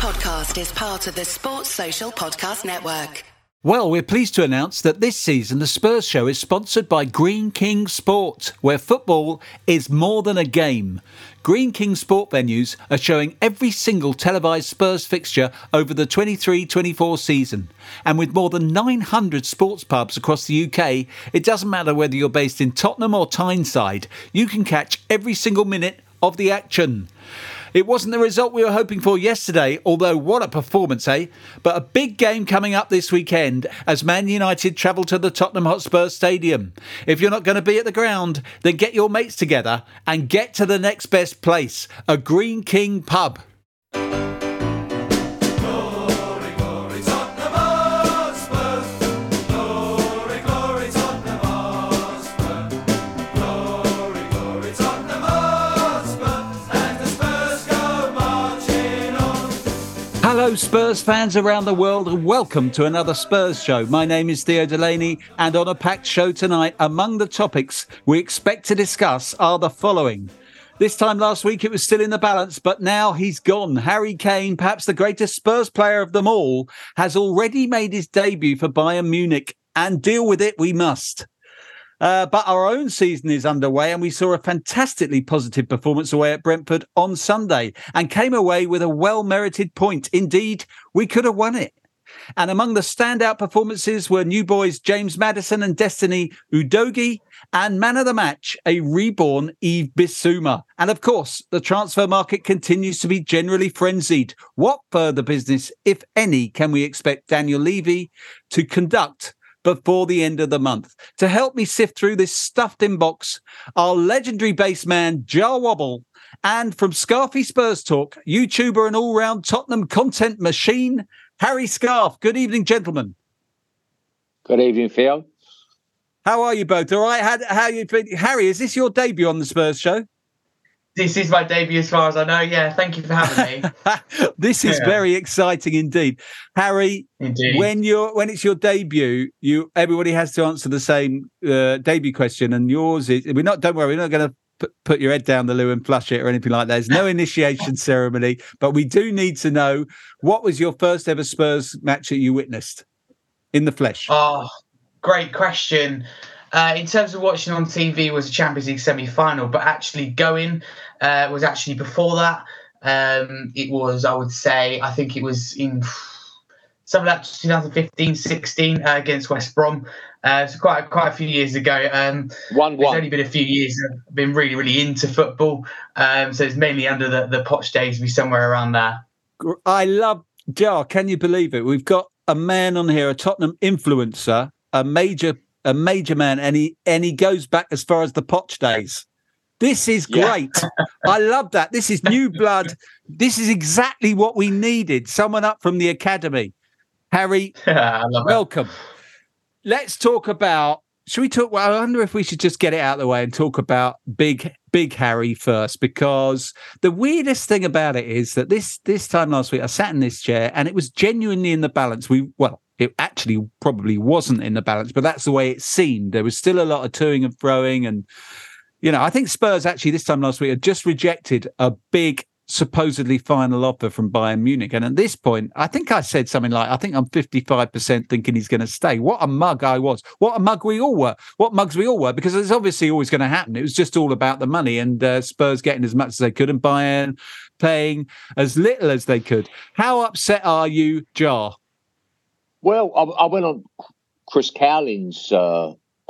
podcast is part of the Sports Social Podcast Network. Well, we're pleased to announce that this season the Spurs Show is sponsored by Green King Sport, where football is more than a game. Green King Sport venues are showing every single televised Spurs fixture over the 23-24 season. And with more than 900 sports pubs across the UK, it doesn't matter whether you're based in Tottenham or Tyneside, you can catch every single minute of the action. It wasn't the result we were hoping for yesterday, although what a performance, eh? But a big game coming up this weekend as Man United travel to the Tottenham Hotspur Stadium. If you're not going to be at the ground, then get your mates together and get to the next best place, a Green King pub. Hello Spurs fans around the world and welcome to another Spurs Show. My name is Theo Delaney and on a packed show tonight, among the topics we expect to discuss are the following. This time last week it was still in the balance, but now he's gone. Harry Kane, perhaps the greatest Spurs player of them all, has already made his debut for Bayern Munich, and deal with it we must. But our own season is underway and we saw a fantastically positive performance away at Brentford on Sunday and came away with a well-merited point. Indeed, we could have won it. And among the standout performances were new boys James Maddison and Destiny Udogie, and man of the match, a reborn Yves Bissouma. And of course, the transfer market continues to be generally frenzied. What further business, if any, can we expect Daniel Levy to conduct before the end of the month? To help me sift through this stuffed inbox, our legendary bass man, Jah Wobble, and from Scarfy Spurs Talk, YouTuber and all-round Tottenham content machine, Harry Scarf. Good evening, gentlemen. Good evening, Phil. How are you both? All right? How you been? Harry, is this your debut on the Spurs Show? This is my debut as far as I know, yeah. Thank you for having me. This is very exciting indeed. Harry, when it's your debut, everybody has to answer the same debut question, and yours is, don't worry, we're not going to put your head down the loo and flush it or anything like that. There's no initiation ceremony, but we do need to know, what was your first ever Spurs match that you witnessed in the flesh? Oh, great question. In terms of watching on TV, was the Champions League semi-final, but actually going was actually before that. It was, I think it was in something like 2015-16 against West Brom. So quite a few years ago. 1-1. It's only been a few years. I've been really, really into football. So it's mainly under the Poch days, be somewhere around there. I love Jar. Can you believe it? We've got a man on here, a Tottenham influencer, a major man, and he goes back as far as the Poch days. This is great. Yeah. I love that. This is new blood. This is exactly what we needed. Someone up from the academy. Harry, welcome. That. Let's talk about, I wonder if we should just get it out of the way and talk about big Harry first, because the weirdest thing about it is that this time last week, I sat in this chair and it was genuinely in the balance. It actually probably wasn't in the balance, but that's the way it seemed. There was still a lot of toing and froing. And, I think Spurs actually this time last week had just rejected a big, supposedly final offer from Bayern Munich. And at this point, I think I said something like, I think I'm 55% thinking he's going to stay. What a mug I was. What a mug we all were. What mugs we all were, because it's obviously always going to happen. It was just all about the money and Spurs getting as much as they could and Bayern paying as little as they could. How upset are you, Jar? Well, I went on Chris Cowling's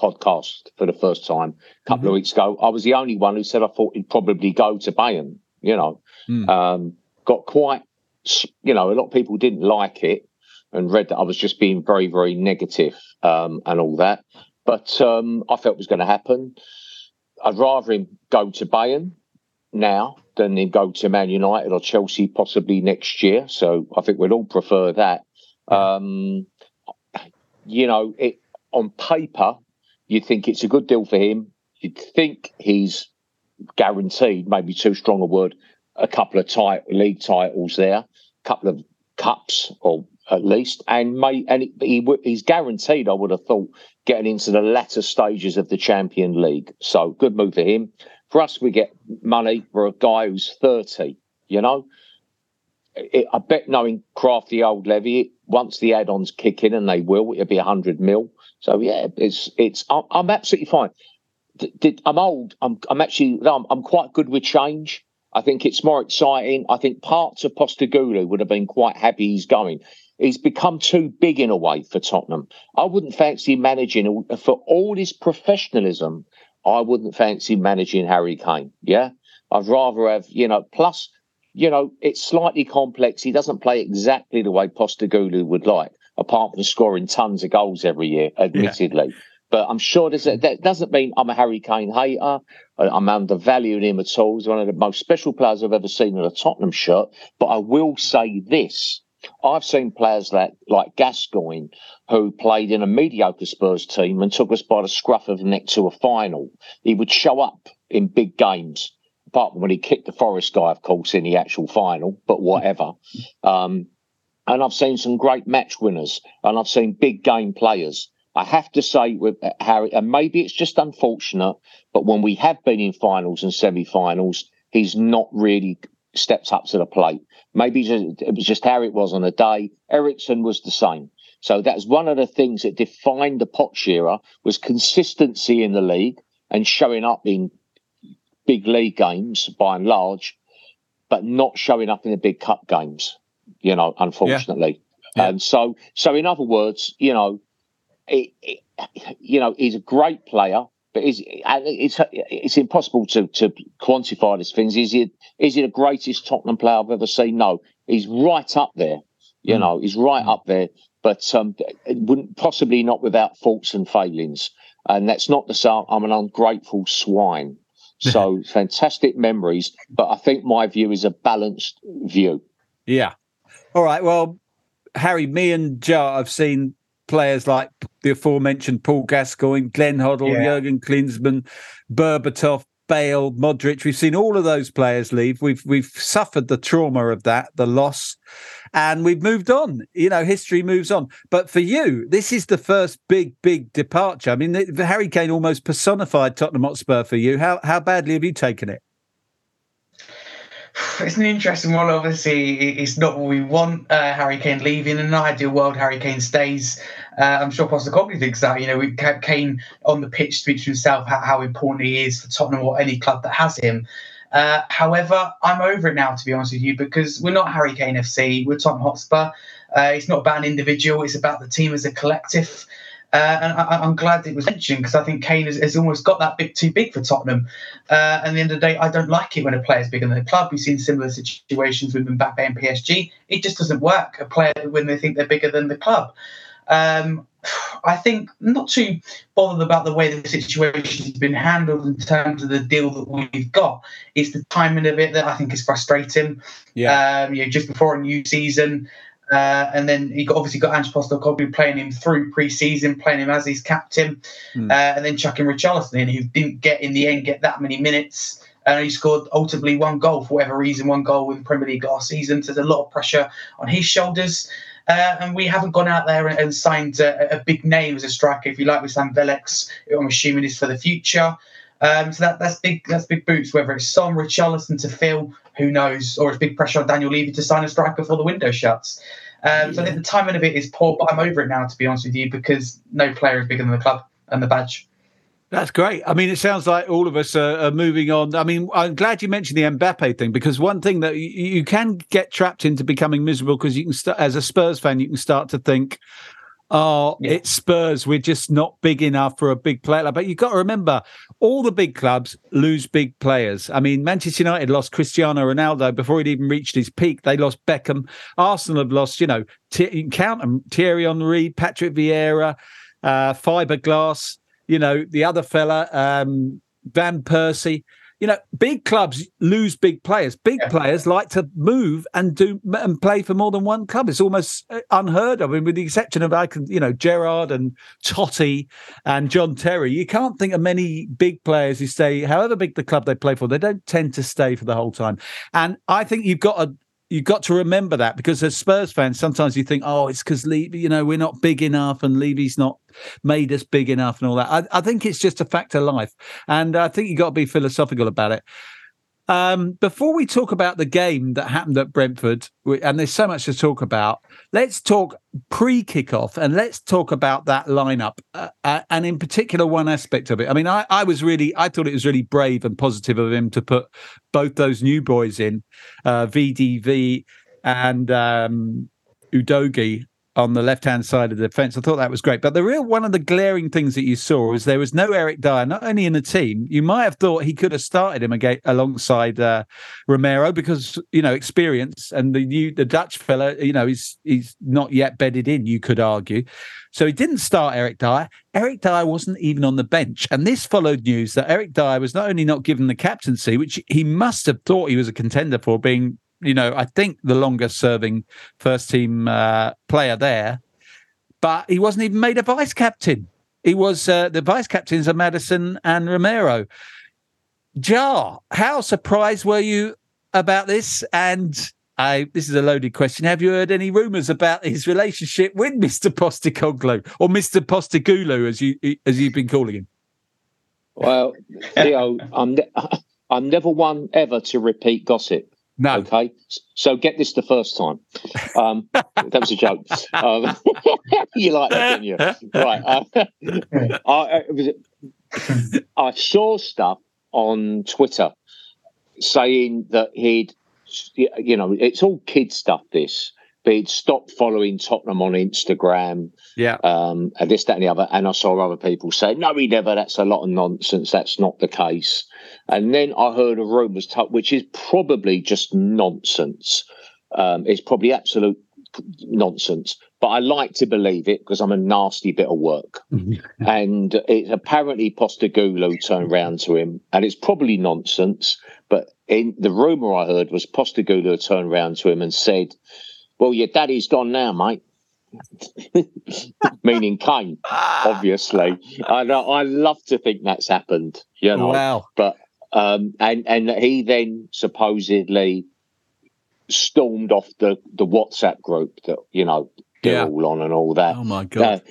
podcast for the first time a couple of weeks ago. I was the only one who said I thought he'd probably go to Bayern, got quite, a lot of people didn't like it and read that I was just being very, very negative and all that. But I felt it was going to happen. I'd rather him go to Bayern now than him go to Man United or Chelsea possibly next year. So I think we'd all prefer that. On paper, you'd think it's a good deal for him. You'd think he's guaranteed, maybe too strong a word, a couple of league titles there, a couple of cups or at least, and he's guaranteed, I would have thought, getting into the latter stages of the Champions League. So good move for him. For us, we get money for a guy who's 30, I bet, knowing crafty old Levy, once the add-ons kick in, and they will, it'll be 100 mil. So yeah, it's. I'm absolutely fine. I'm old. I'm actually. I'm quite good with change. I think it's more exciting. I think parts of Postecoglou would have been quite happy he's going. He's become too big in a way for Tottenham. I wouldn't fancy managing, for all his professionalism, I wouldn't fancy managing Harry Kane. Yeah, I'd rather have, plus, it's slightly complex. He doesn't play exactly the way Postecoglou would like, apart from scoring tons of goals every year, admittedly. Yeah. But I'm sure that doesn't mean I'm a Harry Kane hater. I'm undervaluing him at all. He's one of the most special players I've ever seen in a Tottenham shirt. But I will say this. I've seen players like Gascoigne, who played in a mediocre Spurs team and took us by the scruff of the neck to a final. He would show up in big games, apart from when he kicked the Forest guy, of course, in the actual final, but whatever. And I've seen some great match winners, and I've seen big game players. I have to say with Harry, and maybe it's just unfortunate, but when we have been in finals and semi-finals, he's not really stepped up to the plate. Maybe it was just how it was on a day. Eriksen was the same. So that's one of the things that defined the Potsheirer, was consistency in the league and showing up in big league games by and large, but not showing up in the big cup games, unfortunately. Yeah. Yeah. And so in other words, he's a great player. But it's impossible to quantify these things. Is he the greatest Tottenham player I've ever seen? No, he's right up there. He's right up there. But it wouldn't possibly not without faults and failings. And that's not to say I'm an ungrateful swine. So fantastic memories. But I think my view is a balanced view. Yeah. All right. Well, Harry, me and Jah have seen players like the aforementioned Paul Gascoigne, Glenn Hoddle, Jurgen Klinsmann, Berbatov, Bale, Modric. We've seen all of those players leave. We've suffered the trauma of that, the loss, and we've moved on. History moves on. But for you, this is the first big departure. I mean, Harry Kane almost personified Tottenham Hotspur for you. How badly have you taken it? It's an interesting one. Obviously, it's not what we want, Harry Kane leaving. In an ideal world, Harry Kane stays. I'm sure Postecoglou thinks that. We kept Kane on the pitch, speaks to himself how important he is for Tottenham or any club that has him. However, I'm over it now, to be honest with you, because we're not Harry Kane FC. We're Tottenham Hotspur. It's not about an individual. It's about the team as a collective. And I'm glad it was mentioned, because I think Kane has almost got that bit too big for Tottenham. And at the end of the day, I don't like it when a player's bigger than the club. We've seen similar situations with Mbappe and PSG. It just doesn't work, a player when they think they're bigger than the club. I think I'm not too bothered about the way the situation's been handled in terms of the deal that we've got. It's the timing of it that I think is frustrating. Yeah. Just before a new season. And then you got Ange Postecoglou playing him through pre-season, playing him as his captain, and then chucking Richarlison in, who didn't get that many minutes. And he scored ultimately one goal for whatever reason, one goal in the Premier League last season. So there's a lot of pressure on his shoulders. And we haven't gone out there and signed a big name as a striker, if you like, with Sam Velex, who I'm assuming is for the future. So that's big boots, whether it's Son, Richarlison to fill, who knows, or it's big pressure on Daniel Levy to sign a striker before the window shuts. So I think the timing of it is poor, but I'm over it now, to be honest with you, because no player is bigger than the club and the badge. That's great. I mean, it sounds like all of us are moving on. I mean, I'm glad you mentioned the Mbappe thing, because one thing that you can get trapped into becoming miserable, because you can as a Spurs fan, you can start to think, it's Spurs. We're just not big enough for a big player. But you've got to remember, all the big clubs lose big players. I mean, Manchester United lost Cristiano Ronaldo before he'd even reached his peak. They lost Beckham. Arsenal have lost, count them, Thierry Henry, Patrick Vieira, Fiberglass, the other fella, Van Persie. Big clubs lose big players. Big players like to move and play for more than one club. It's almost unheard of. I mean, with the exception of Gerrard and Totti and John Terry, you can't think of many big players who stay. However big the club they play for, they don't tend to stay for the whole time. And I think you've got to remember that, because as Spurs fans, sometimes you think, it's because Levy, we're not big enough and Levy's not made us big enough and all that. I think it's just a fact of life. And I think you've got to be philosophical about it. Before we talk about the game that happened at Brentford, and there's so much to talk about, let's talk pre-kickoff and let's talk about that lineup and in particular one aspect of it. I mean, I thought it was really brave and positive of him to put both those new boys in, VDV and Udogie, on the left-hand side of the defence. I thought that was great. But the real one of the glaring things that you saw was there was no Eric Dier, not only in the team. You might have thought he could have started him again alongside Romero because, you know, experience and the Dutch fella, you know, he's not yet bedded in, you could argue. So he didn't start Eric Dier. Eric Dier wasn't even on the bench. And this followed news that Eric Dier was not only not given the captaincy, which he must have thought he was a contender for, being, you know, I think the longest serving first team player there, but he wasn't even made a vice captain. He was the vice captains are Maddison and Romero. Jah, how surprised were you about this? And this is a loaded question. Have you heard any rumours about his relationship with Mr. Postecoglou or Mr. Postecoglou, as you've been calling him? Well, Theo, I'm never one ever to repeat gossip. No. Okay. So get this the first time. That was a joke. You like that, didn't you? Right. I saw stuff on Twitter saying that he'd, you know, it's all kid stuff, this, but he'd stopped following Tottenham on Instagram. Yeah. And this, that, and the other. And I saw other people say, no, he never. That's a lot of nonsense. That's not the case. And then I heard of rumours, which is probably just nonsense. It's probably absolute nonsense. But I like to believe it because I'm a nasty bit of work. And it's apparently Postecoglou turned round to him. And it's probably nonsense. But the rumour I heard was Postecoglou turned round to him and said, well, your daddy's gone now, mate. Meaning Kane, obviously. I love to think that's happened, you know. Wow. But and he then supposedly stormed off the WhatsApp group that, you know, they're all on and all that. Oh my God.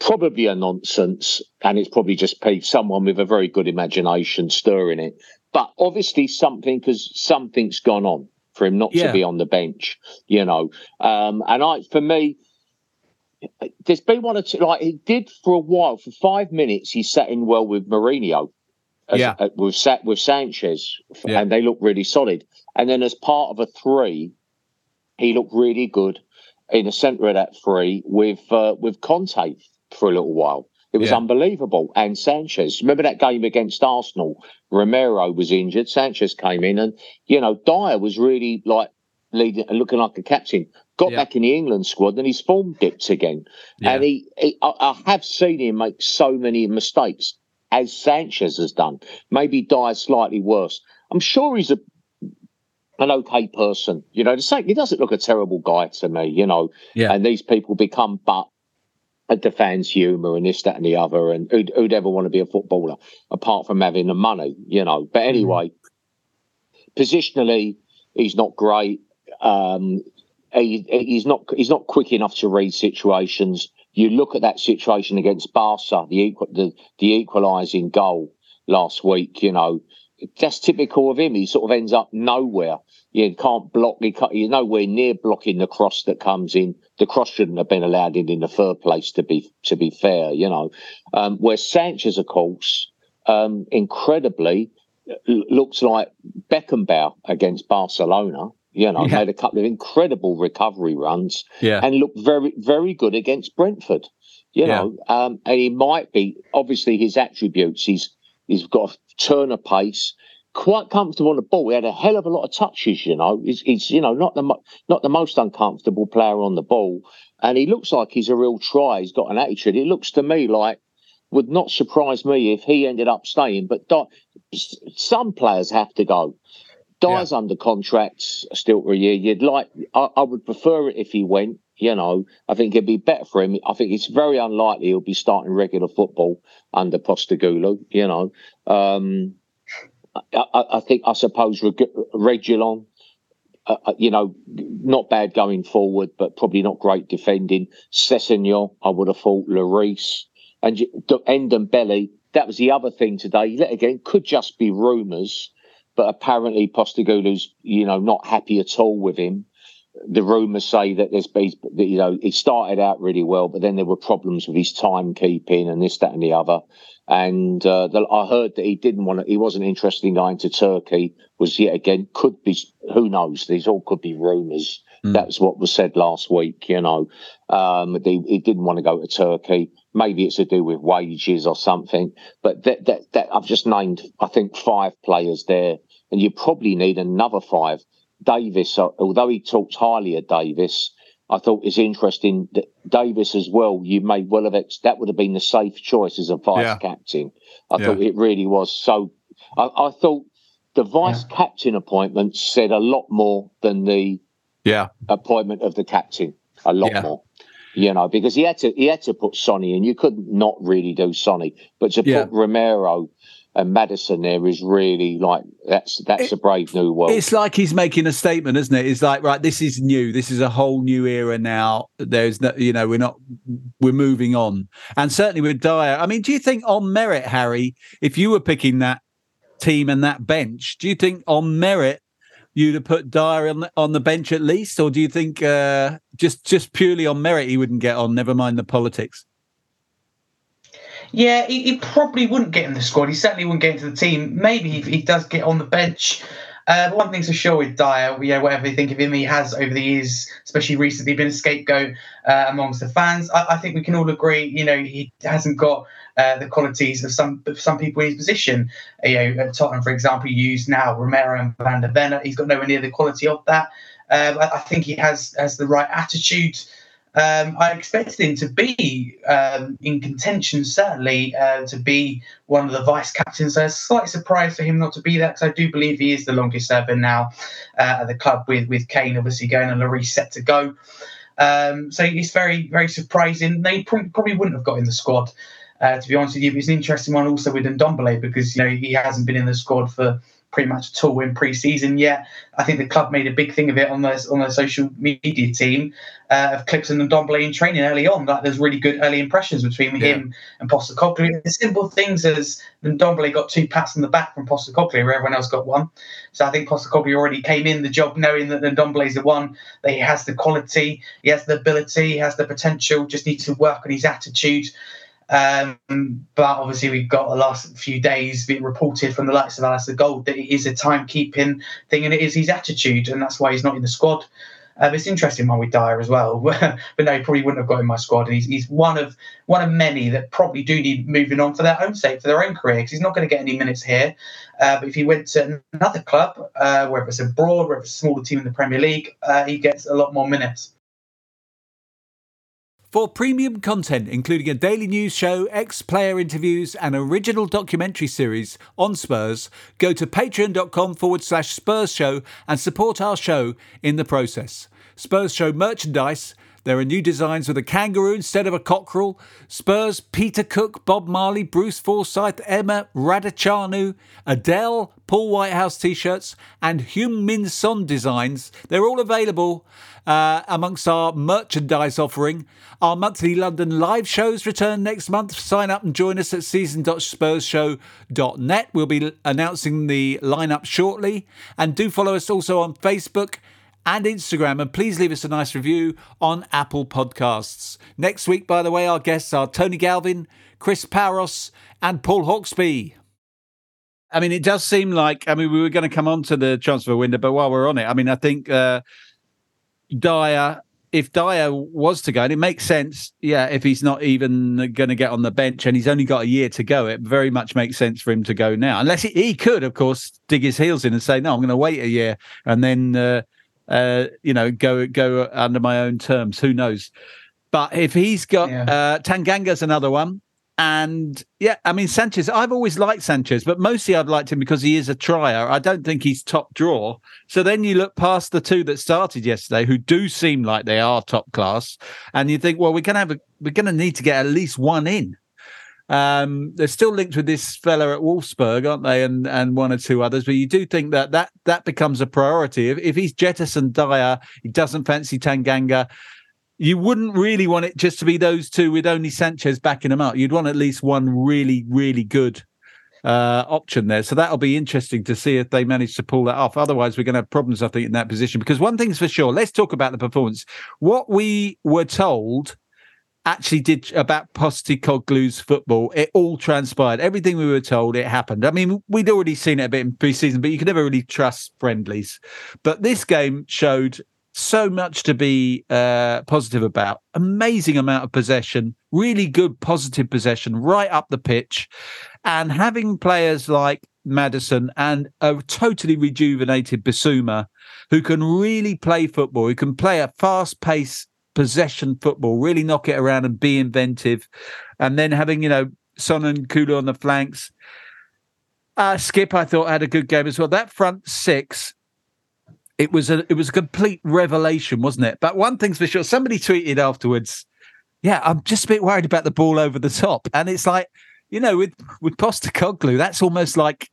Probably a nonsense, and it's probably just someone with a very good imagination stirring it. But obviously something's gone on for him not to be on the bench, you know. For me, there's been one or two, like he did for a while, for 5 minutes, he sat in well with Mourinho, with Sanchez, and they looked really solid. And then as part of a three, he looked really good in the centre of that three with Conte for a little while. It was unbelievable. And Sanchez, remember that game against Arsenal? Romero was injured. Sanchez came in and, you know, Dier was really like leading and looking like a captain. Got back in the England squad and his form dips again. Yeah. And I have seen him make so many mistakes as Sanchez has done. Maybe Dier slightly worse. I'm sure he's an okay person. You know, he doesn't look a terrible guy to me, you know. Yeah. And these people become at the fans' humour and this, that and the other, and who'd ever want to be a footballer apart from having the money, you know. But anyway, positionally, he's not great. He's not quick enough to read situations. You look at that situation against Barca, the equalising goal last week, you know. That's typical of him. He sort of ends up nowhere. You can't block. You're nowhere near blocking the cross that comes in. The cross shouldn't have been allowed in the first place. To be fair, you know, where Sanchez, of course, incredibly looks like Beckenbauer against Barcelona. You know, made a couple of incredible recovery runs, and looked very, very good against Brentford. You know, and he might be obviously his attributes. He's got a turn of pace. Quite comfortable on the ball. He had a hell of a lot of touches, you know. He's you know, not the most uncomfortable player on the ball. And he looks like he's a real try. He's got an attitude. It looks to me like, would not surprise me if he ended up staying. But some players have to go. Dier's under contract still for a year. I would prefer it if he went, you know. I think it'd be better for him. I think it's very unlikely he'll be starting regular football under Postecoglou, you know. I suppose Reguilon, you know, not bad going forward, but probably not great defending. Sessegnon, I would have thought, Lloris, and Ndombélé. That was the other thing today. Again, could just be rumours. But apparently Postecoglou's, you know, not happy at all with him. The rumours say that there's been, you know, he started out really well, but then there were problems with his timekeeping and this, that, and the other. And I heard that he didn't want to, he wasn't interested in going to Turkey. Was yet again, could be, who knows? These all could be rumours. Mm. That's what was said last week, you know. He didn't want to go to Turkey. Maybe it's to do with wages or something. But that I've just named, I think, 5 players there, and you probably need another 5. Davis, although he talks highly of Davis, I thought it's interesting that Davis as well, you may well have, that would have been the safe choice as a vice-captain. Yeah. I thought it really was. So I thought the vice-captain appointment said a lot more than the appointment of the captain, a lot more. You know, because he had to put Sonny in. You couldn't not really do Sonny. But to put Romero and Maddison there is really like, that's a brave new world. It's like he's making a statement, isn't it? It's like, right, this is new. This is a whole new era now. There's no, you know, we're moving on. And certainly with Dier, I mean, do you think on merit, Harry, if you were picking that team and that bench, do you think on merit you'd have put Dier on the bench at least? Or do you think just purely on merit he wouldn't get on, never mind the politics? Yeah, he probably wouldn't get in the squad. He certainly wouldn't get into the team. Maybe if he does get on the bench. But one thing's for sure with Dier, whatever you think of him, he has over the years, especially recently, been a scapegoat amongst the fans. I think we can all agree, you know, he hasn't got the qualities of some people in his position. You know, at Tottenham, for example, you use now Romero and Van de Ven. He's got nowhere near the quality of that. I think he has the right attitude. I expected him to be in contention, certainly, to be one of the vice-captains. A slight surprise for him not to be that, because I do believe he is the longest-serving now at the club, with Kane obviously going and Lloris set to go. So it's very, very surprising. They probably wouldn't have got in the squad, to be honest with you. But it's an interesting one also with Ndombélé, because, you know, he hasn't been in the squad for pretty much at all in pre-season yet. I think the club made a big thing of it on their social media team of clips of Ndombélé in training early on. Like, there's really good early impressions between him and Postecoglou. The simple things as Ndombélé got 2 pats on the back from Postecoglou, where everyone else got 1. So I think Postecoglou already came in the job knowing that Ndombélé is the one, that he has the quality, he has the ability, he has the potential, just needs to work on his attitude. But obviously we've got the last few days being reported from the likes of Alistair Gold that it is a timekeeping thing and it is his attitude, and that's why he's not in the squad. But it's interesting one with Dier as well. But no, he probably wouldn't have got in my squad. And he's one of many that probably do need moving on for their own sake, for their own career, because he's not going to get any minutes here. But if he went to another club, whether it's abroad, whether it's a smaller team in the Premier League, he gets a lot more minutes. For premium content, including a daily news show, ex-player interviews and original documentary series on Spurs, go to patreon.com/Spurs Show and support our show in the process. Spurs Show merchandise. There are new designs with a kangaroo instead of a cockerel. Spurs, Peter Cook, Bob Marley, Bruce Forsyth, Emma Raducanu, Adele, Paul Whitehouse t-shirts and Heung-min Son designs. They're all available amongst our merchandise offering. Our monthly London live shows return next month. Sign up and join us at season.spursshow.net. We'll be announcing the lineup shortly. And do follow us also on Facebook and Instagram, and please leave us a nice review on Apple Podcasts. Next week, by the way, our guests are Tony Galvin, Chris Powros and Paul Hawksby. I mean, it does seem like, I mean, we were going to come on to the transfer window, but while we're on it, I mean, I think Dier, if Dier was to go, and it makes sense, if he's not even going to get on the bench and he's only got a year to go, it very much makes sense for him to go now. Unless he could, of course, dig his heels in and say, no, I'm going to wait a year and then go under my own terms. Who knows? But if he's got Tanganga's another one, and I mean Sanchez. I've always liked Sanchez, but mostly I've liked him because he is a trier. I don't think he's top draw. So then you look past the 2 that started yesterday, who do seem like they are top class, and you think, well, we're going to need to get at least 1 in. They're still linked with this fella at Wolfsburg, aren't they? And 1 or 2 others. But you do think that becomes a priority. If he's jettisoned Dier, he doesn't fancy Tanganga, you wouldn't really want it just to be those 2 with only Sanchez backing them up. You'd want at least 1 really, really good option there. So that'll be interesting to see if they manage to pull that off. Otherwise, we're going to have problems, I think, in that position. Because one thing's for sure, let's talk about the performance. What we were told actually did about Postecoglou's football. It all transpired. Everything we were told, it happened. I mean, we'd already seen it a bit in pre-season, but you could never really trust friendlies. But this game showed so much to be positive about. Amazing amount of possession, really good positive possession right up the pitch. And having players like Maddison and a totally rejuvenated Bissouma who can really play football, who can play a fast-paced possession football, really knock it around and be inventive. And then having, you know, Son and Kulu on the flanks. Skip, I thought, had a good game as well. That front six, it was a complete revelation, wasn't it? But one thing's for sure, somebody tweeted afterwards, yeah, I'm just a bit worried about the ball over the top. And it's like, you know, with Postecoglou, that's almost like,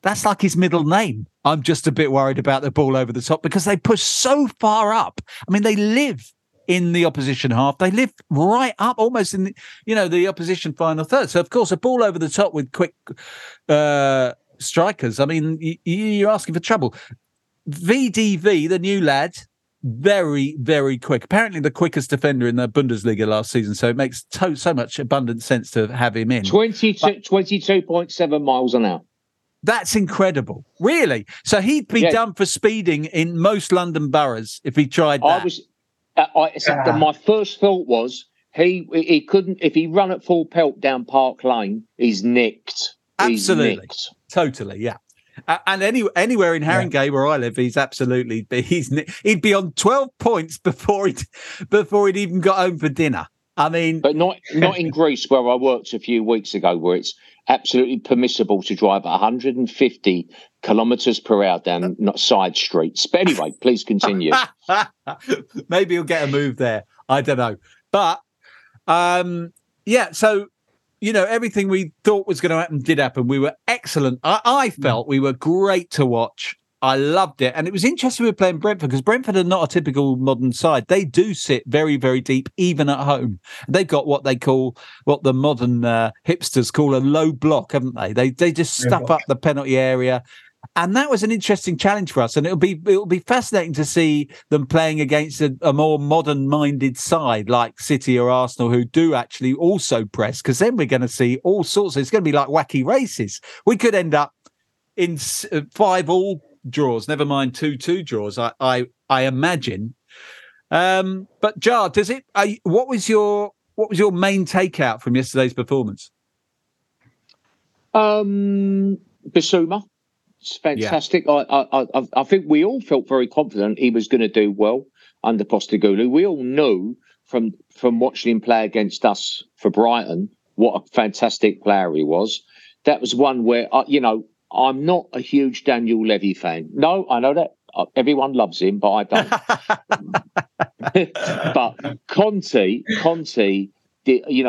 that's like his middle name. I'm just a bit worried about the ball over the top because they push so far up. I mean, they live in the opposition half. They live right up almost in, the opposition final third. So, of course, a ball over the top with quick strikers. I mean, you're asking for trouble. VDV, the new lad, very, very quick. Apparently the quickest defender in the Bundesliga last season. So it makes so much abundant sense to have him in. 22.7 miles an hour. That's incredible. Really? So he'd be done for speeding in most London boroughs if he tried that. My first thought was he couldn't, if he ran at full pelt down Park Lane, he's nicked. Absolutely, totally, yeah. And anywhere in Haringey where I live, he'd be on 12 points before he'd even got home for dinner. I mean, but not in Greece where I worked a few weeks ago, where it's absolutely permissible to drive 150 kilometres per hour down side streets. But anyway, please continue. Maybe you'll get a move there. I don't know. But, so, everything we thought was going to happen did happen. We were excellent. I felt we were great to watch. I loved it. And it was interesting we were playing Brentford because Brentford are not a typical modern side. They do sit very, very deep, even at home. They've got what the modern hipsters call a low block, haven't they? They just stuff up the penalty area. And that was an interesting challenge for us. And it'll be fascinating to see them playing against a more modern-minded side like City or Arsenal, who do actually also press, because then we're going to see all sorts. It's going to be like wacky races. We could end up in 5-all draws, never mind 2-2 draws, I imagine. But Jah, what was your main takeout from yesterday's performance? Bissouma. It's fantastic. Yeah. I think we all felt very confident he was going to do well under Postecoglou. We all knew from watching him play against us for Brighton what a fantastic player he was. That was one where I'm not a huge Daniel Levy fan. No, I know that everyone loves him, but I don't. But Conte, he,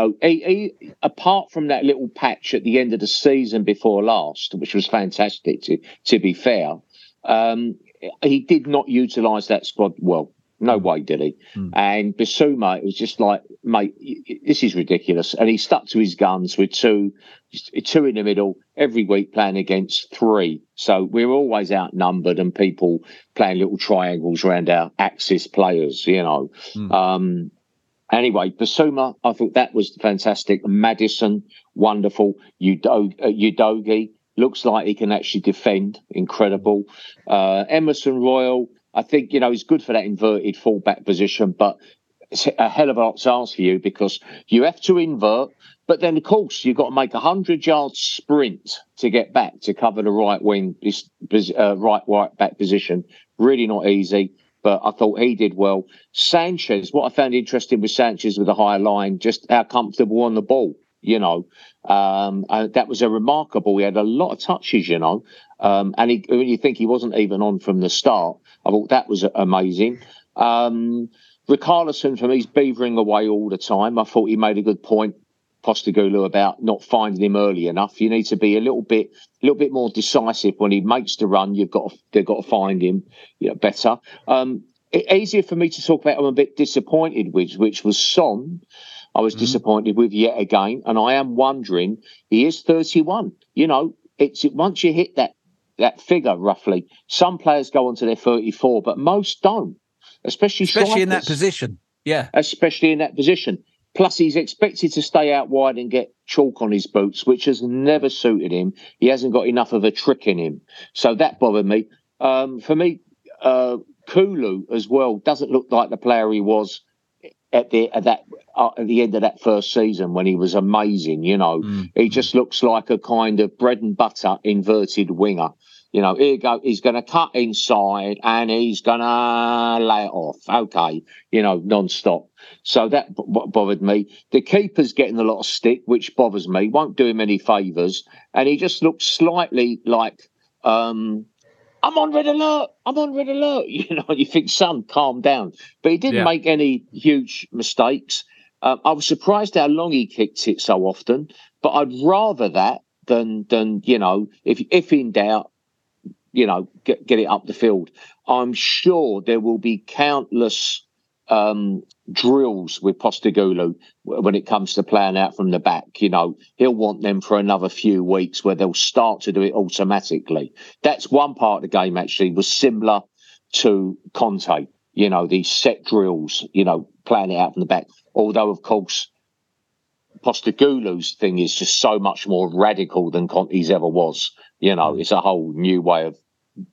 apart from that little patch at the end of the season before last, which was fantastic to be fair, he did not utilise that squad well. No way did he. And Bissouma, it was just like, mate, this is ridiculous. And he stuck to his guns with two in the middle every week playing against three. So we're always outnumbered and people playing little triangles around our axis players, Anyway, Bissouma, I thought that was fantastic. Maddison, wonderful. Udogie, looks like he can actually defend. Incredible. Emerson Royal, I think, he's good for that inverted fullback position, but it's a hell of a lot to ask for you because you have to invert, but then, of course, you've got to make 100-yard sprint to get back to cover the right back position. Really not easy, but I thought he did well. Sanchez, what I found interesting with Sanchez with the high line, just how comfortable on the ball, that was a remarkable. He had a lot of touches, and when you think he wasn't even on from the start, I thought that was amazing. Richarlison, for me, he's beavering away all the time. I thought he made a good point, Postecoglou, about not finding him early enough. You need to be a little bit more decisive when he makes the run. They've got to find him, better. Easier for me to talk about. I'm a bit disappointed with, which was Son. I was disappointed with yet again, and I am wondering, he is 31. it's once you hit that figure, roughly, some players go on to their 34, but most don't, especially in that position. Yeah, especially in that position. Plus, he's expected to stay out wide and get chalk on his boots, which has never suited him. He hasn't got enough of a trick in him. So that bothered me. For me, Kulu as well doesn't look like the player he was at the end of that first season when he was amazing. You know, he just looks like a kind of bread and butter inverted winger. You know, here you go, he's going to cut inside and he's going to lay it off. Okay, you know, non-stop. So that bothered me. The keeper's getting a lot of stick, which bothers me. Won't do him any favours. And he just looks slightly like, I'm on red alert, I'm on red alert. You know, you think, son, calm down. But he didn't make any huge mistakes. I was surprised how long he kicked it so often. But I'd rather that than you know, if in doubt, you know, get it up the field. I'm sure there will be countless drills with Postecoglou when it comes to playing out from the back. You know, he'll want them for another few weeks where they'll start to do it automatically. That's one part of the game, actually, was similar to Conte. You know, these set drills, you know, playing it out from the back. Although, of course, Postecoglou's thing is just so much more radical than Conte's ever was. You know, it's a whole new way of,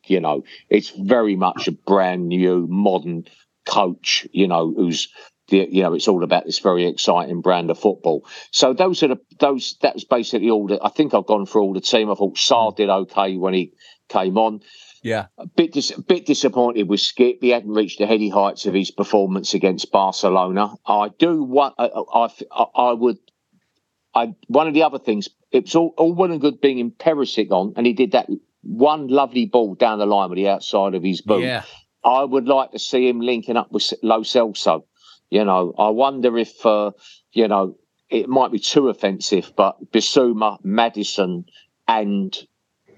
you know, it's very much a brand new modern coach, you know, who's, you know, it's all about this very exciting brand of football. So that's basically all that I think I've gone through all the team. I thought Saar did okay when he came on. Yeah. A bit disappointed with Skip. He hadn't reached the heady heights of his performance against Barcelona. One of the other things, it's all well and good being in Perisic on, and he did that one lovely ball down the line with the outside of his boot. Yeah. I would like to see him linking up with Lo Celso. You know, I wonder if, you know, it might be too offensive, but Bissouma, Maddison and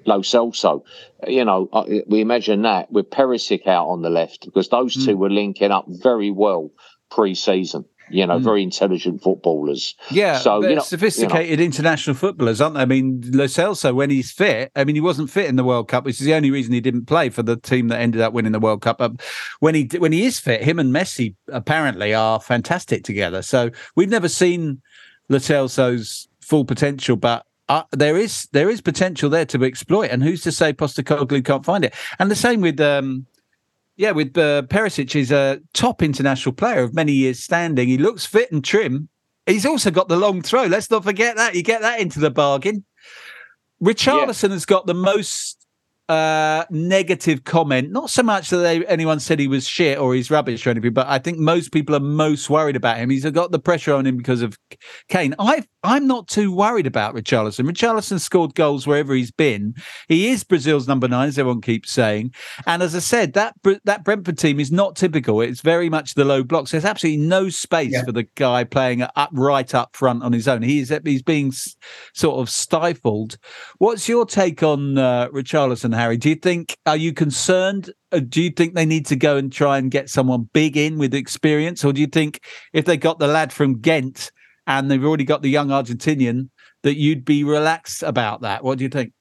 Lo Celso, you know, we imagine that with Perisic out on the left, because those two were linking up very well pre-season. You know, very intelligent footballers. Yeah, so they're sophisticated international footballers, aren't they? I mean, Lo Celso, when he's fit, I mean, he wasn't fit in the World Cup, which is the only reason he didn't play for the team that ended up winning the World Cup. But when he is fit, him and Messi apparently are fantastic together. So we've never seen Lo Celso's full potential, but there is potential there to exploit. And who's to say Postecoglou can't find it? And the same with... Perisic is a top international player of many years standing. He looks fit and trim. He's also got the long throw. Let's not forget that. You get that into the bargain. Richarlison has got the most negative comment. Not so much that anyone said he was shit or he's rubbish or anything, but I think most people are most worried about him. He's got the pressure on him because of Kane. I'm not too worried about Richarlison. Richarlison scored goals wherever he's been. He is Brazil's number 9, as everyone keeps saying. And as I said, that Brentford team is not typical. It's very much the low blocks. There's absolutely no space for the guy playing up front on his own. He's being sort of stifled. What's your take on Richarlison, Harry? Are you concerned? Do you think they need to go and try and get someone big in with experience? Or do you think if they got the lad from Ghent, and they've already got the young Argentinian, that you'd be relaxed about that? What do you think?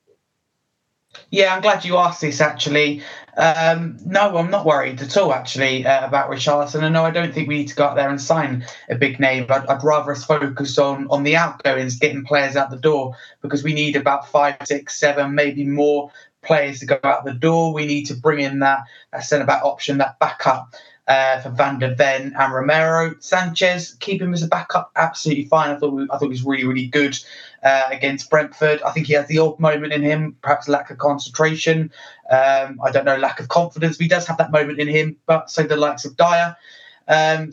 Yeah, I'm glad you asked this, actually. No, I'm not worried at all, actually, about Richarlison. And no, I don't think we need to go out there and sign a big name. I'd rather us focus on the outgoings, getting players out the door, because we need about 5, 6, 7, maybe more players to go out the door. We need to bring in that centre-back option, that backup. For Van de Ven and Romero. Sanchez, keep him as a backup, absolutely fine. I thought he was really, really good against Brentford. I think he has the odd moment in him, perhaps lack of concentration. I don't know, lack of confidence. But he does have that moment in him, but so the likes of Dier.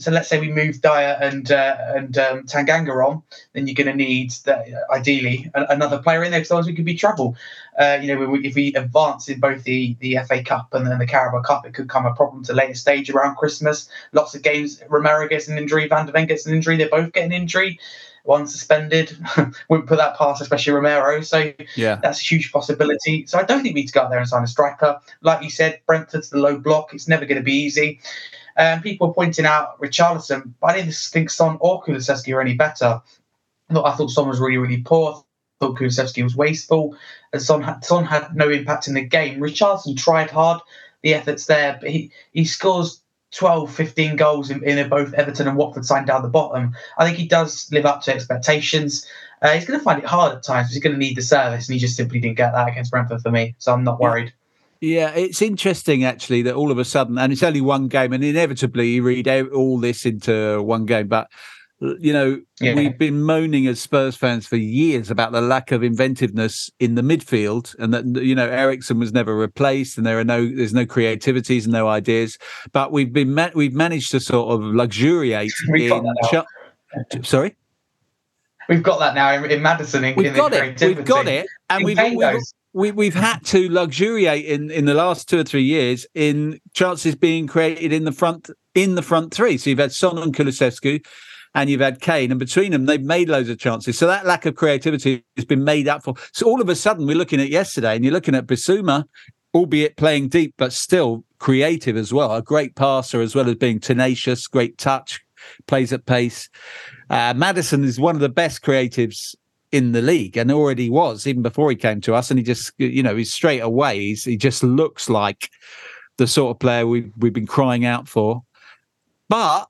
So let's say we move Dier and Tanganga on, then you're going to need, ideally, another player in there, because otherwise we could be trouble. You know, if we advance in both the FA Cup and then the Carabao Cup, it could come a problem to a later stage around Christmas. Lots of games, Romero gets an injury, Van de Ven gets an injury, they both get an injury. One suspended, wouldn't put that past, especially Romero. So that's a huge possibility. So I don't think we need to go out there and sign a striker. Like you said, Brentford's the low block. It's never going to be easy. People are pointing out Richarlison, but I didn't think Son or Kulusevski were any better. I thought Son was really, really poor. thought Kulusevski was wasteful. Son had no impact in the game. Richarlison tried hard. The effort's there, but he scores 12, 15 goals in both Everton and Watford side down the bottom. I think he does live up to expectations. He's going to find it hard at times. He's going to need the service, and he just simply didn't get that against Brentford for me, so I'm not worried. Yeah, it's interesting, actually, that all of a sudden, and it's only one game, and inevitably you read all this into one game, but, you know, we've been moaning as Spurs fans for years about the lack of inventiveness in the midfield, and that, you know, Eriksen was never replaced, and there's no creativities and no ideas, but we've managed to sort of luxuriate Sorry? We've got that now in Maddison. We've got it. And we've had to luxuriate in the last 2 or 3 years in chances being created in the front three. So you've had Son and Kulusevski, and you've had Kane, and between them, they've made loads of chances. So that lack of creativity has been made up for. So all of a sudden, we're looking at yesterday, and you're looking at Bissouma, albeit playing deep, but still creative as well. A great passer as well as being tenacious, great touch, plays at pace. Maddison is one of the best creatives in the league, and already was even before he came to us. And he just, you know, he's straight away. He just looks like the sort of player we've been crying out for. But,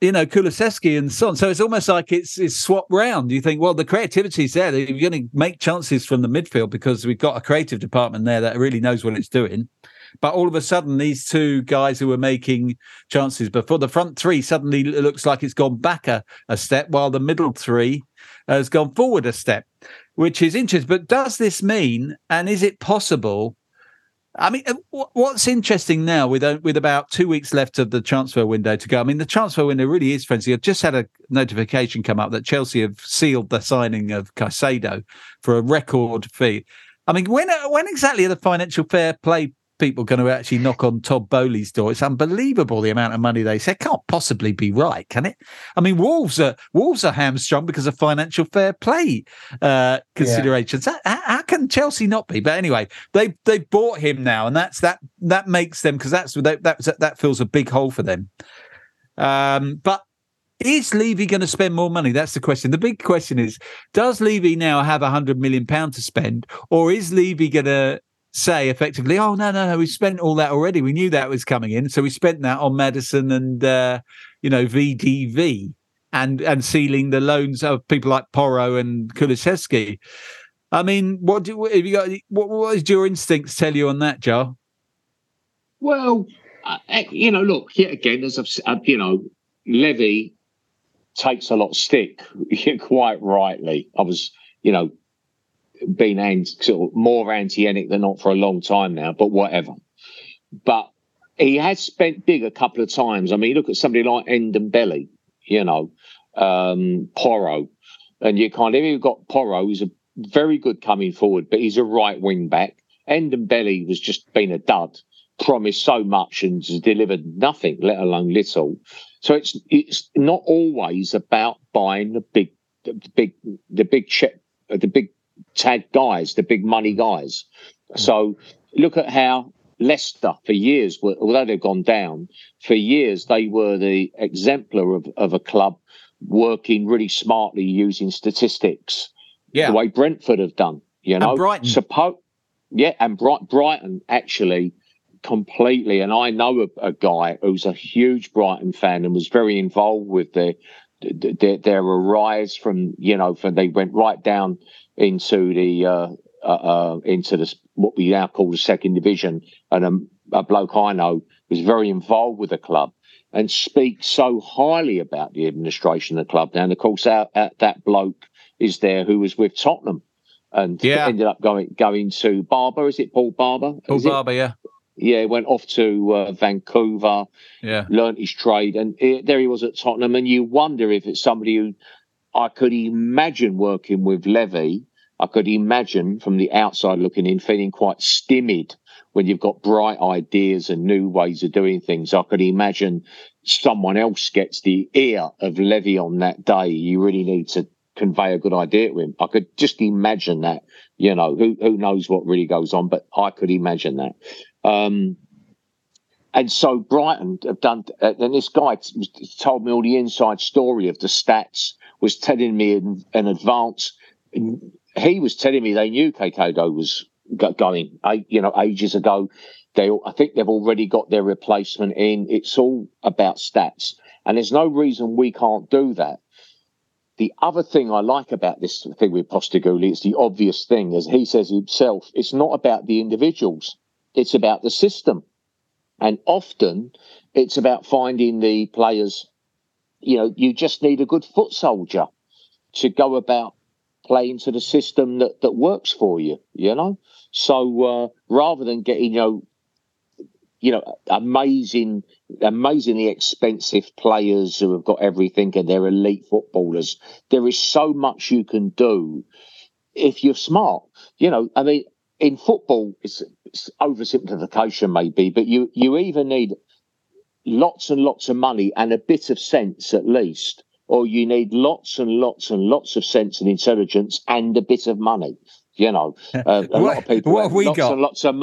you know, Kulusevski and Son. So it's almost like it's swapped round. You think, well, the creativity's there. You're going to make chances from the midfield because we've got a creative department there that really knows what it's doing. But all of a sudden, these two guys who were making chances before, the front three suddenly looks like it's gone back a step, while the middle three has gone forward a step, which is interesting. But does this mean, and is it possible? I mean, what's interesting now with about 2 weeks left of the transfer window to go? I mean, the transfer window really is frenzy. I've just had a notification come up that Chelsea have sealed the signing of Caicedo for a record fee. I mean, when exactly are the financial fair play people going to actually knock on Todd Bowley's door? It's unbelievable the amount of money they say. It can't possibly be right, can it? I mean, Wolves are hamstrung because of financial fair play considerations. Yeah. How can Chelsea not be? But anyway, they bought him now, and that makes them, because that fills a big hole for them. But is Levy going to spend more money? That's the question. The big question is: does Levy now have £100 million to spend, or is Levy going to say effectively, oh, no, we spent all that already. We knew that was coming in. So we spent that on Maddison and, VDV and sealing the loans of people like Porro and Kulusevski. I mean, what does your instincts tell you on that, Joe? Well, look, yet again, as I've said, Levy takes a lot of stick, quite rightly. I was, been sort of more anti-Enic than not for a long time now, but whatever. But he has spent big a couple of times. I mean, you look at somebody like Ndombélé, Porro, and you kind of, you've got Porro, who's a very good coming forward, but he's a right wing back. Ndombélé was just been a dud, promised so much and has delivered nothing, let alone little. So it's not always about buying the big tag guys, the big money guys. So look at how Leicester for years, although they've gone down, for years they were the exemplar of a club working really smartly using statistics. Yeah, the way Brentford have done, And Brighton. Brighton actually completely. And I know a guy who's a huge Brighton fan and was very involved with their rise from, from they went right down into the what we now call the second division, and a bloke I know was very involved with the club and speaks so highly about the administration of the club. Now, and of course, that bloke is there who was with Tottenham and ended up going to Barber. Is it Paul Barber? Paul Barber. Yeah, he went off to Vancouver. Yeah, learnt his trade, and there he was at Tottenham. And you wonder if it's somebody who I could imagine working with Levy. I could imagine from the outside looking in, feeling quite stymied when you've got bright ideas and new ways of doing things. I could imagine someone else gets the ear of Levy on that day. You really need to convey a good idea to him. I could just imagine that, who knows what really goes on, but I could imagine that. And so Brighton have done, and this guy told me all the inside story of the stats, was telling me in advance he was telling me they knew Caicedo was going, ages ago. I think they've already got their replacement in. It's all about stats. And there's no reason we can't do that. The other thing I like about this thing with Postecoglou, it's the obvious thing, as he says himself, it's not about the individuals. It's about the system. And often it's about finding the players. You just need a good foot soldier to go about playing to the system that works for you, So rather than getting, amazingly expensive players who have got everything and they're elite footballers, there is so much you can do if you're smart. In football, it's oversimplification maybe, but you either need lots and lots of money and a bit of sense at least, or you need lots and lots and lots of sense and intelligence and a bit of money. Lot of people. What have we got? Lots and lots of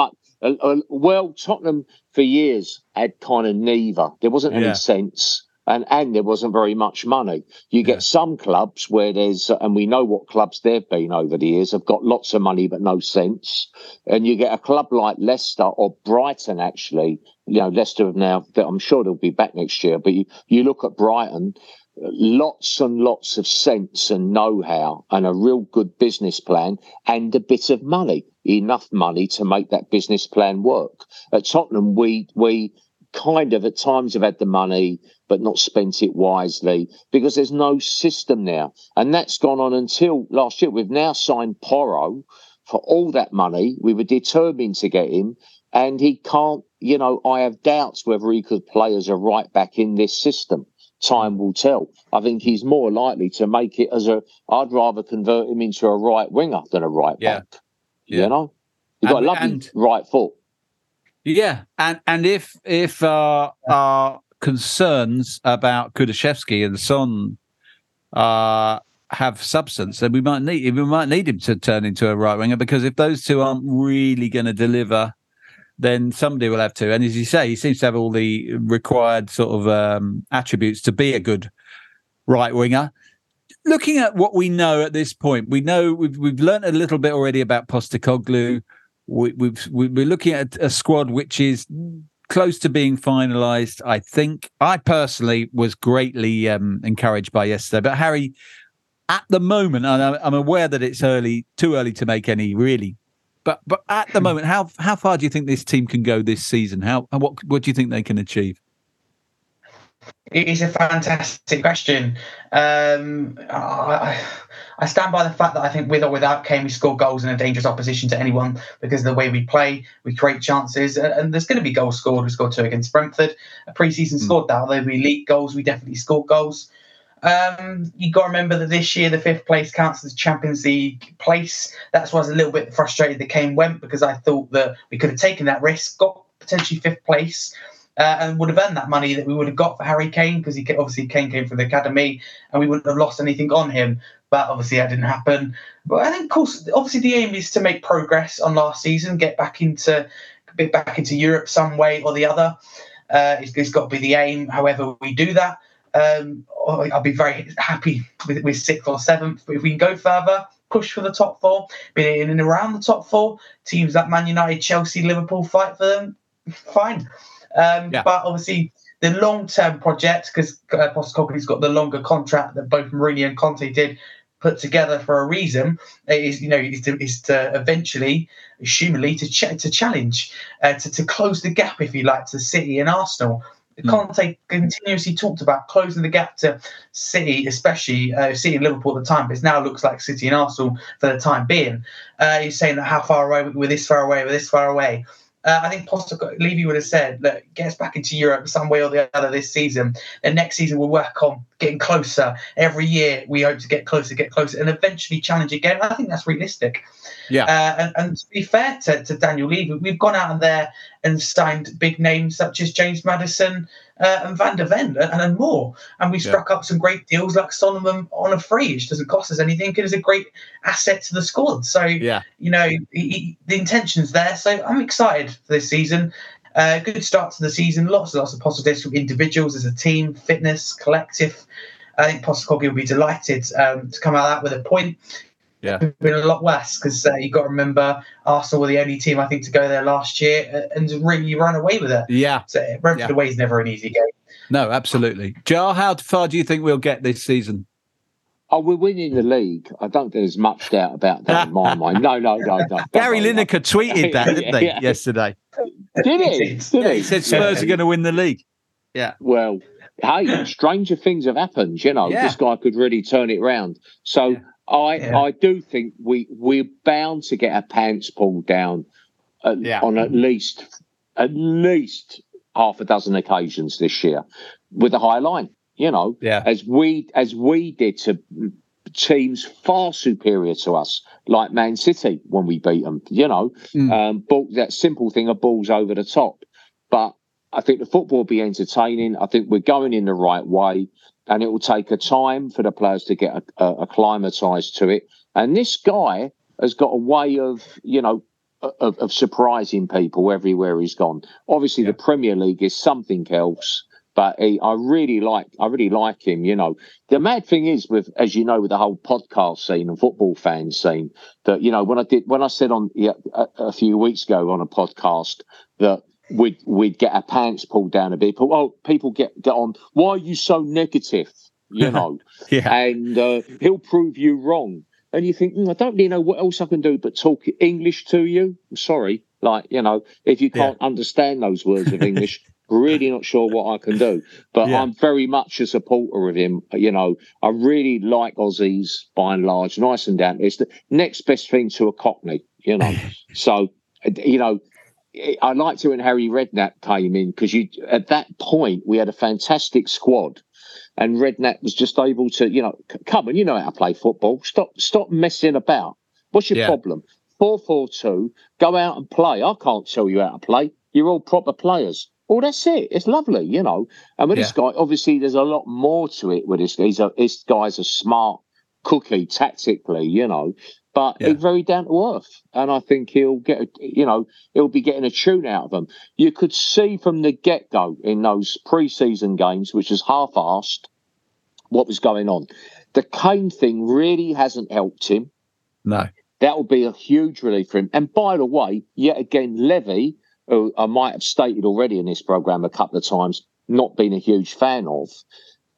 money. Well, Tottenham for years had kind of neither. There wasn't any sense, and there wasn't very much money. You get some clubs where there's, and we know what clubs they've been over the years, have got lots of money but no sense. And you get a club like Leicester or Brighton, actually. Leicester have now, I'm sure they'll be back next year, but you look at Brighton, lots and lots of sense and know-how and a real good business plan and a bit of money, enough money to make that business plan work. At Tottenham, we kind of at times have had the money but not spent it wisely because there's no system now. And that's gone on until last year. We've now signed Porro for all that money. We were determined to get him and he can't, I have doubts whether he could play as a right back in this system. Time will tell. I think he's more likely to make it as I'd rather convert him into a right winger than a right back. Yeah. You've got a lovely right foot. Yeah, and if our concerns about Kulusevski and Son have substance, then we might need him to turn into a right winger, because if those two aren't really going to deliver, then somebody will have to. And as you say, he seems to have all the required sort of attributes to be a good right winger. Looking at what we know at this point, we know we've learned a little bit already about Postecoglou. We're looking at a squad which is close to being finalised, I think. I personally was greatly encouraged by yesterday. But Harry, at the moment, and I'm aware that it's too early to make any really, But at the moment, how far do you think this team can go this season? What do you think they can achieve? It is a fantastic question. I stand by the fact that I think with or without Kane, we score goals in a dangerous opposition to anyone because of the way we play. We create chances, and there's going to be goals scored. We scored 2 against Brentford. Pre-season scored that, although we leaked goals, we definitely scored goals. You got to remember that this year the 5th place counts as Champions League place. That's why I was a little bit frustrated that Kane went, because I thought that we could have taken that risk, got potentially 5th place, and would have earned that money that we would have got for Harry Kane, because Kane came from the academy and we wouldn't have lost anything on him. But obviously that didn't happen. But I think, of course, obviously the aim is to make progress on last season, get back into Europe some way or the other. It's got to be the aim, however we do that. I'll be very happy with 6th or 7th. But if we can go further, push for the top 4, be in and around the top 4, teams like Man United, Chelsea, Liverpool fight for them, fine. But obviously the long-term project, because Postecoglou's got the longer contract that both Mourinho and Conte did put together for a reason, is to eventually, assumably, to challenge, to close the gap, if you like, to City and Arsenal. Conte continuously talked about closing the gap to City, especially City and Liverpool at the time, but it now looks like City and Arsenal for the time being. He's saying that how far away, we're this far away. I think Levy would have said, look, get us back into Europe some way or the other this season, and next season we'll work on getting closer. Every year we hope to get closer, and eventually challenge again. I think that's realistic. Yeah. And to be fair to Daniel Levy, we've gone out there and signed big names such as James Maddison and Van de Ven and more. And we struck up some great deals like Son on a free, which doesn't cost us anything because it's a great asset to the squad. So, the intention's there. So I'm excited for this season. Good start to the season. Lots of positives from individuals as a team, fitness, collective. I think Postecoglou will be delighted to come out with a point. Yeah, it would have been a lot worse because you've got to remember Arsenal were the only team I think to go there last year and really run away with it. Yeah, so Brentford away is never an easy game. No, absolutely. Jar, how far do you think we'll get this season? Oh, we're winning the league. I don't think there's much doubt about that in my mind. No. Gary Lineker tweeted that, didn't they, yesterday? Did he? He said Spurs are going to win the league. Yeah. Well, hey, stranger things have happened, you know. Yeah. This guy could really turn it round. So I do think we're bound to get our pants pulled down on at least half a dozen occasions this year with a high line. You know, as we did to teams far superior to us, like Man City when we beat them. You know, that simple thing of balls over the top. But I think the football will be entertaining. I think we're going in the right way, and it will take a time for the players to get acclimatised to it. And this guy has got a way of, you know, of surprising people everywhere he's gone. Obviously, the Premier League is something else. But I really like him, you know. The mad thing is, with the whole podcast scene and football fan scene, that, you know, when I said on a few weeks ago on a podcast that we'd get our pants pulled down a bit. People get on. Why are you so negative? You know, and he'll prove you wrong. And you think, I don't really know what else I can do but talk English to you. I'm sorry, like, you know, if you can't understand those words of English. Really not sure what I can do, but I'm very much a supporter of him. You know, I really like Aussies by and large, nice and down. It's the next best thing to a Cockney, you know. So, you know, I liked it when Harry Redknapp came in because at that point we had a fantastic squad, and Redknapp was just able to, you know, come and you know how to play football. Stop messing about. What's your problem? 4-4-2. Go out and play. I can't tell you how to play. You're all proper players. Oh, that's it. It's lovely, you know. And with this guy, obviously, there's a lot more to it with this guy. This guy's a smart cookie tactically, you know, but he's very down to earth. And I think he'll be getting a tune out of them. You could see from the get-go in those pre-season games, which is half-assed, what was going on. The Kane thing really hasn't helped him. No. That will be a huge relief for him. And by the way, yet again, Levy, who I might have stated already in this programme a couple of times, not been a huge fan of.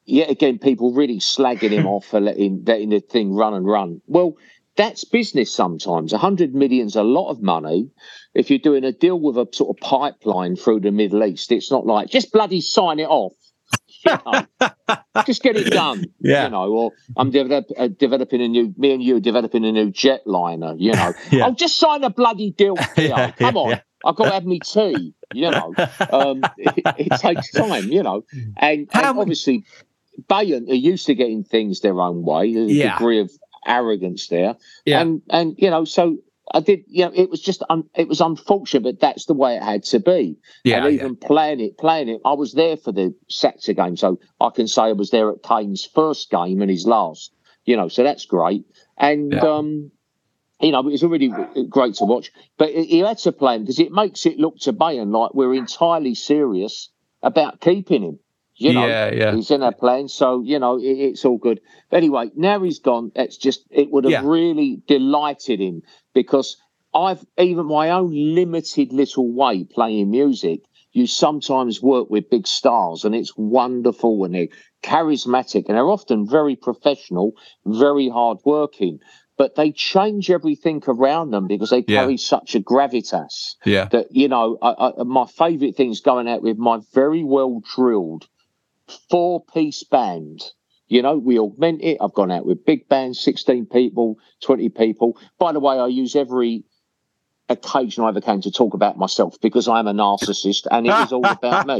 Yet again, people really slagging him off for letting the thing run. Well, that's business sometimes. 100 million's a lot of money. If you're doing a deal with a sort of pipeline through the Middle East, it's not like, just bloody sign it off. You know, just get it done, you know, or I'm me and you are developing a new jetliner, you know. I'll just sign a bloody deal. Come on. Yeah. I've got to have me tea, you know. It takes time, you know. And obviously, Bayern are used to getting things their own way. There's a degree of arrogance there. Yeah. And you know, so I did, you know, it was just, it was unfortunate, but that's the way it had to be. Yeah, and even playing it, I was there for the Saxa game. So I can say I was there at Kane's first game and his last, you know, so that's great. And, you know, it's already great to watch. But he had to play him because it makes it look to Bayern like we're entirely serious about keeping him. You know, he's in our plan. So, you know, it's all good. But anyway, now he's gone. It's just, it would have really delighted him because I've, even my own limited little way playing music, you sometimes work with big stars and it's wonderful and they're charismatic and they're often very professional, very hardworking. But they change everything around them because they carry such a gravitas that, you know, I, my favourite thing is going out with my very well-drilled four-piece band. You know, we augment it. I've gone out with big bands, 16 people, 20 people. By the way, I use every occasion I ever came to talk about myself because I am a narcissist and it is all about me.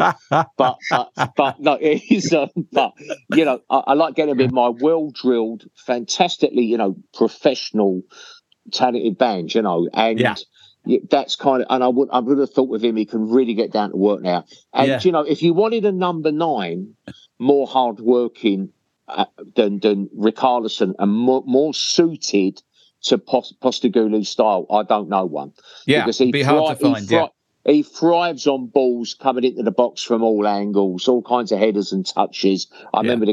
But no, it is. But you know, I like getting a bit of my well-drilled, fantastically, you know, professional, talented band. You know, and that's kind of. And I would have thought with him, he can really get down to work now. And you know, if you wanted a number 9, more hardworking than Richarlison and more suited to Postecoglou's style, I don't know one. Yeah, because it'd be hard to find. He thrives on balls coming into the box from all angles, all kinds of headers and touches. I remember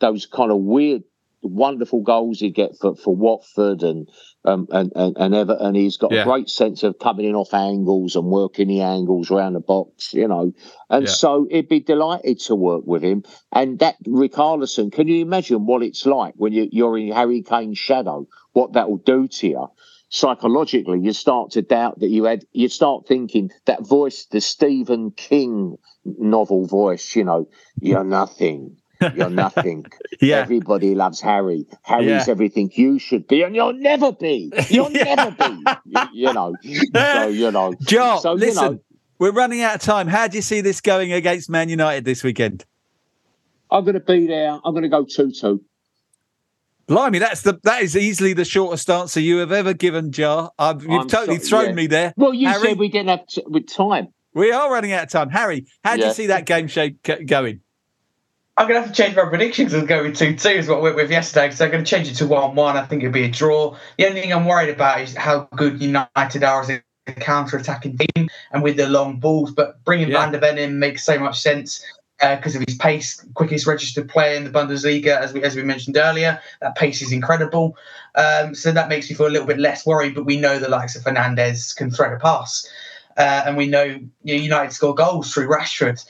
those kind of weird wonderful goals he get for Watford and Everton. He's got a great sense of coming in off angles and working the angles around the box, you know. And so it'd be delighted to work with him. And that Richarlison, can you imagine what it's like when you're in Harry Kane's shadow? What that will do to you psychologically. You start to doubt that you start thinking that voice, the Stephen King novel voice, you know, you're nothing. You're nothing. Everybody loves Harry. Harry's everything you should be, and you'll never be. You'll never be. You know. So, you know. Joel, so, listen, we're running out of time. How do you see this going against Man United this weekend? I'm going to be there. I'm going to go 2-2. Blimey, that is easily the shortest answer you have ever given, Jah. You've totally thrown me there. Well, you Harry, said we didn't have time. We are running out of time. Harry, how do you see that game shape going? I'm going to have to change my predictions and go with 2-2 is what I went with yesterday, because I'm going to change it to 1-1. I think it'll be a draw. The only thing I'm worried about is how good United are as a counter-attacking team and with the long balls. But bringing Van de Ven in makes so much sense because of his pace, quickest registered player in the Bundesliga, as we mentioned earlier. That pace is incredible. So that makes me feel a little bit less worried, but we know the likes of Fernandes can thread a pass. And we know, United score goals through Rashford.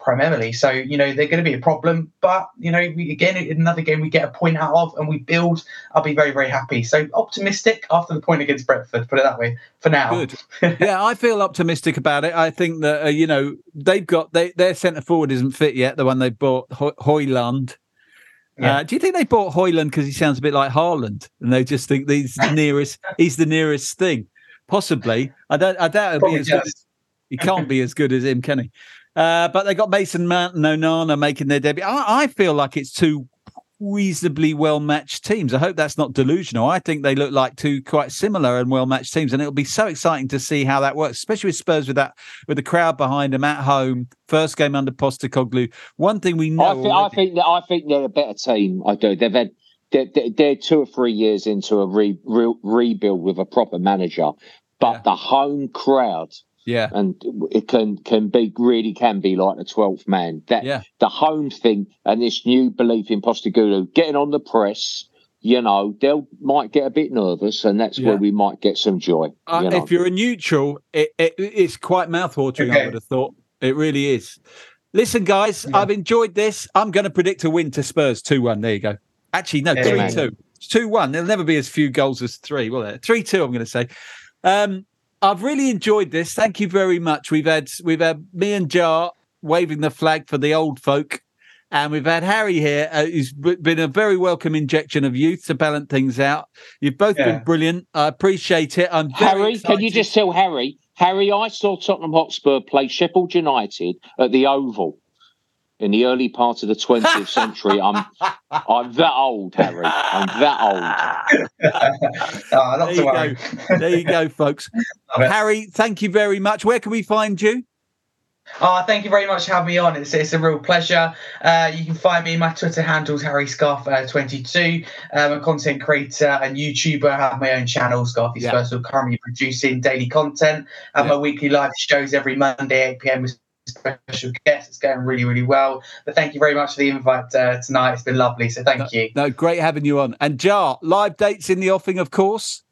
Primarily. So, they're going to be a problem. But, again, in another game we get a point out of and we build, I'll be very, very happy. So optimistic after the point against Brentford, put it that way, for now. Good. Yeah, I feel optimistic about it. I think that, they've got their centre-forward isn't fit yet, the one they bought, Højlund. Yeah. Do you think they bought Højlund because he sounds a bit like Haaland and they just think he's the nearest thing? Possibly. I doubt it'll be as good. He can't be as good as him, can he? But they got Mason Mount and Onana making their debut. I feel like it's two reasonably well-matched teams. I hope that's not delusional. I think they look like two quite similar and well-matched teams, and it'll be so exciting to see how that works, especially with Spurs with the crowd behind them at home. First game under Postecoglou. One thing we know, I think they're a better team. I do. They've had. They're 2 or 3 years into a rebuild with a proper manager, but the home crowd. Yeah, and it can be like the 12th man. That the home thing and this new belief in Postecoglou getting on the press. They might get a bit nervous, and that's where we might get some joy. If you're a neutral, it's quite mouthwatering. Okay. I would have thought it really is. Listen, guys, I've enjoyed this. I'm going to predict a win to Spurs 2-1. There you go. Actually, no, 3-2. 2-1. There'll never be as few goals as three, will there? 3-2. I'm going to say. I've really enjoyed this. Thank you very much. We've had me and Jah waving the flag for the old folk, and we've had Harry here, who's been a very welcome injection of youth to balance things out. You've both been brilliant. I appreciate it. I'm very excited. Can you just tell Harry, I saw Tottenham Hotspur play Sheffield United at the Oval in the early part of the 20th century. I'm that old, Harry. I'm that old. Oh, not to worry. There you go, folks. Harry, thank you very much. Where can we find you? Oh, thank you very much for having me on. It's a real pleasure. You can find me. My Twitter handle's HarryScarf22. I'm a content creator and YouTuber. I have my own channel, Scarfy Spurs, currently producing daily content. I have my weekly live shows every Monday, 8 p.m. special guest. It's going really, really well. But thank you very much for the invite tonight. It's been lovely. So thank you. No, great having you on. And Jah, live dates in the offing, of course.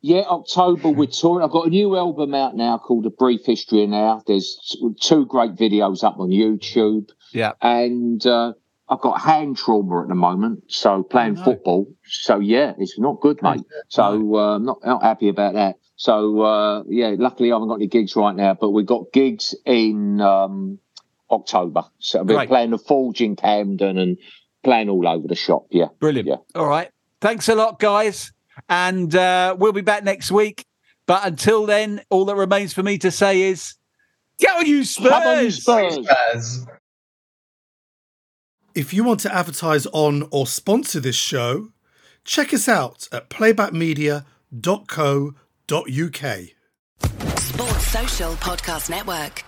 Yeah, October we're touring. I've got a new album out now called A Brief History of Now. There's 2 great videos up on YouTube. Yeah. And I've got hand trauma at the moment, so playing football. So, it's not good, mate. So I'm not happy about that. So, luckily I haven't got any gigs right now, but we've got gigs in October. So we're playing the Forge in Camden and playing all over the shop. Yeah. Brilliant. Yeah. All right. Thanks a lot, guys. And we'll be back next week. But until then, all that remains for me to say is, go you Spurs! Come on, you Spurs! If you want to advertise on or sponsor this show, check us out at playbackmedia.co.uk. Sports Social Podcast Network.